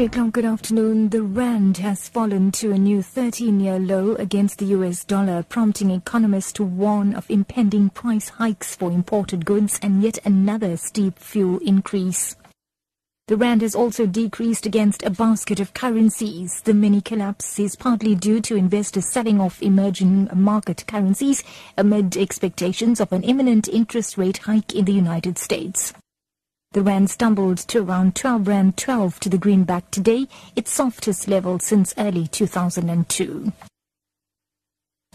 3 o'clock. Good afternoon. The rand has fallen to a new 13-year low against the US dollar, prompting economists to warn of impending price hikes for imported goods and yet another steep fuel increase. The rand has also decreased against a basket of currencies. The mini collapse is partly due to investors selling off emerging market currencies amid expectations of an imminent interest rate hike in the United States. The rand stumbled to around 12 rand 12 to the greenback today, its softest level since early 2002.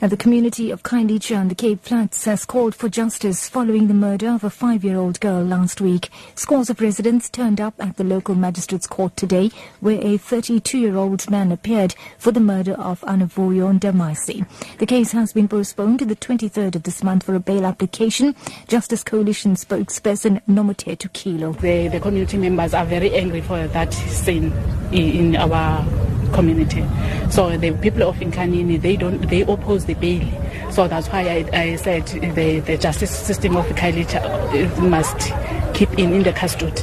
Now, the community of Khayelitsha in the Cape Flats has called for justice following the murder of a 5-year-old girl last week. Scores of residents turned up at the local magistrate's court today, where a 32-year-old man appeared for the murder of Anavoyon Damasi. The case has been postponed to the 23rd of this month for a bail application. Justice Coalition spokesperson Nomote Tukilo. The community members are very angry for that scene in our community. So the people of Inkanini, they oppose the bail. So that's why I said the justice system of Khayelitsha must keep in the custody.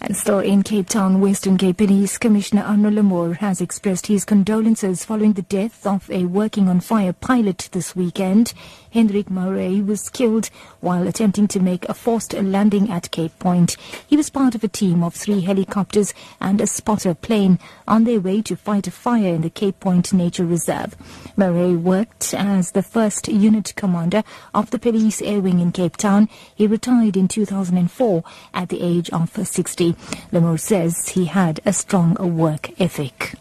And still in Cape Town, Western Cape Police Commissioner Arno Lamoer has expressed his condolences following the death of a Working on Fire pilot this weekend. Hendrik Marais was killed while attempting to make a forced landing at Cape Point. He was part of a team of 3 helicopters and a spotter plane on their way to fight a fire in the Cape Point Nature Reserve. Marais worked as the first unit commander of the police air wing in Cape Town. He retired in 2004 at the age of 60. Lamoer says he had a strong work ethic.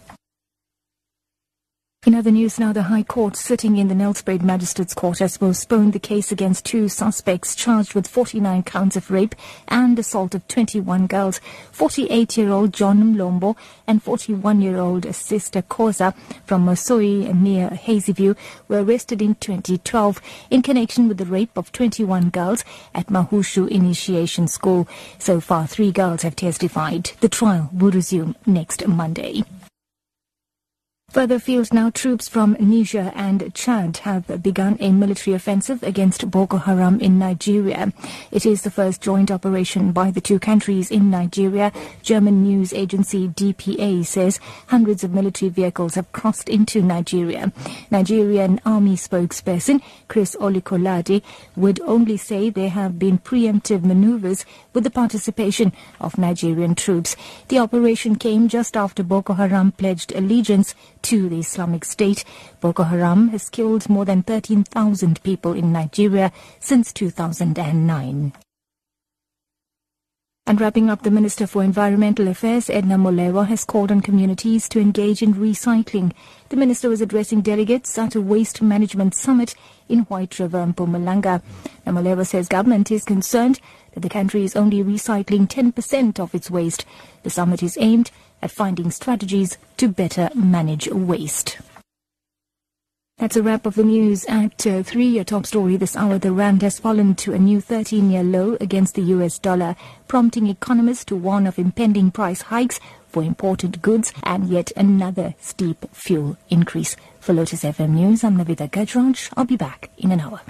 In other news now, the High Court sitting in the Nelspruit Magistrates Court has postponed the case against 2 suspects charged with 49 counts of rape and assault of 21 girls. 48-year-old John Mlombo and 41-year-old Sister Kosa from Masoyi near Hazyview were arrested in 2012 in connection with the rape of 21 girls at Mahushu Initiation School. So far, 3 girls have testified. The trial will resume next Monday. Further afield now, troops from Niger and Chad have begun a military offensive against Boko Haram in Nigeria. It is the first joint operation by the 2 countries in Nigeria. German news agency DPA says hundreds of military vehicles have crossed into Nigeria. Nigerian army spokesperson Chris Olikoladi would only say there have been preemptive maneuvers with the participation of Nigerian troops. The operation came just after Boko Haram pledged allegiance to the Islamic State. Boko Haram has killed more than 13,000 people in Nigeria since 2009. And wrapping up, the Minister for Environmental Affairs, Edna Molewa, has called on communities to engage in recycling. The Minister was addressing delegates at a waste management summit in White River, Mpumalanga. Molewa says government is concerned that the country is only recycling 10% of its waste. The summit is aimed at finding strategies to better manage waste. That's a wrap of the news at 3. Your top story this hour: the rand has fallen to a new 13-year low against the US dollar, prompting economists to warn of impending price hikes for imported goods and yet another steep fuel increase. For Lotus FM News, I'm Navitha Gajraj. I'll be back in an hour.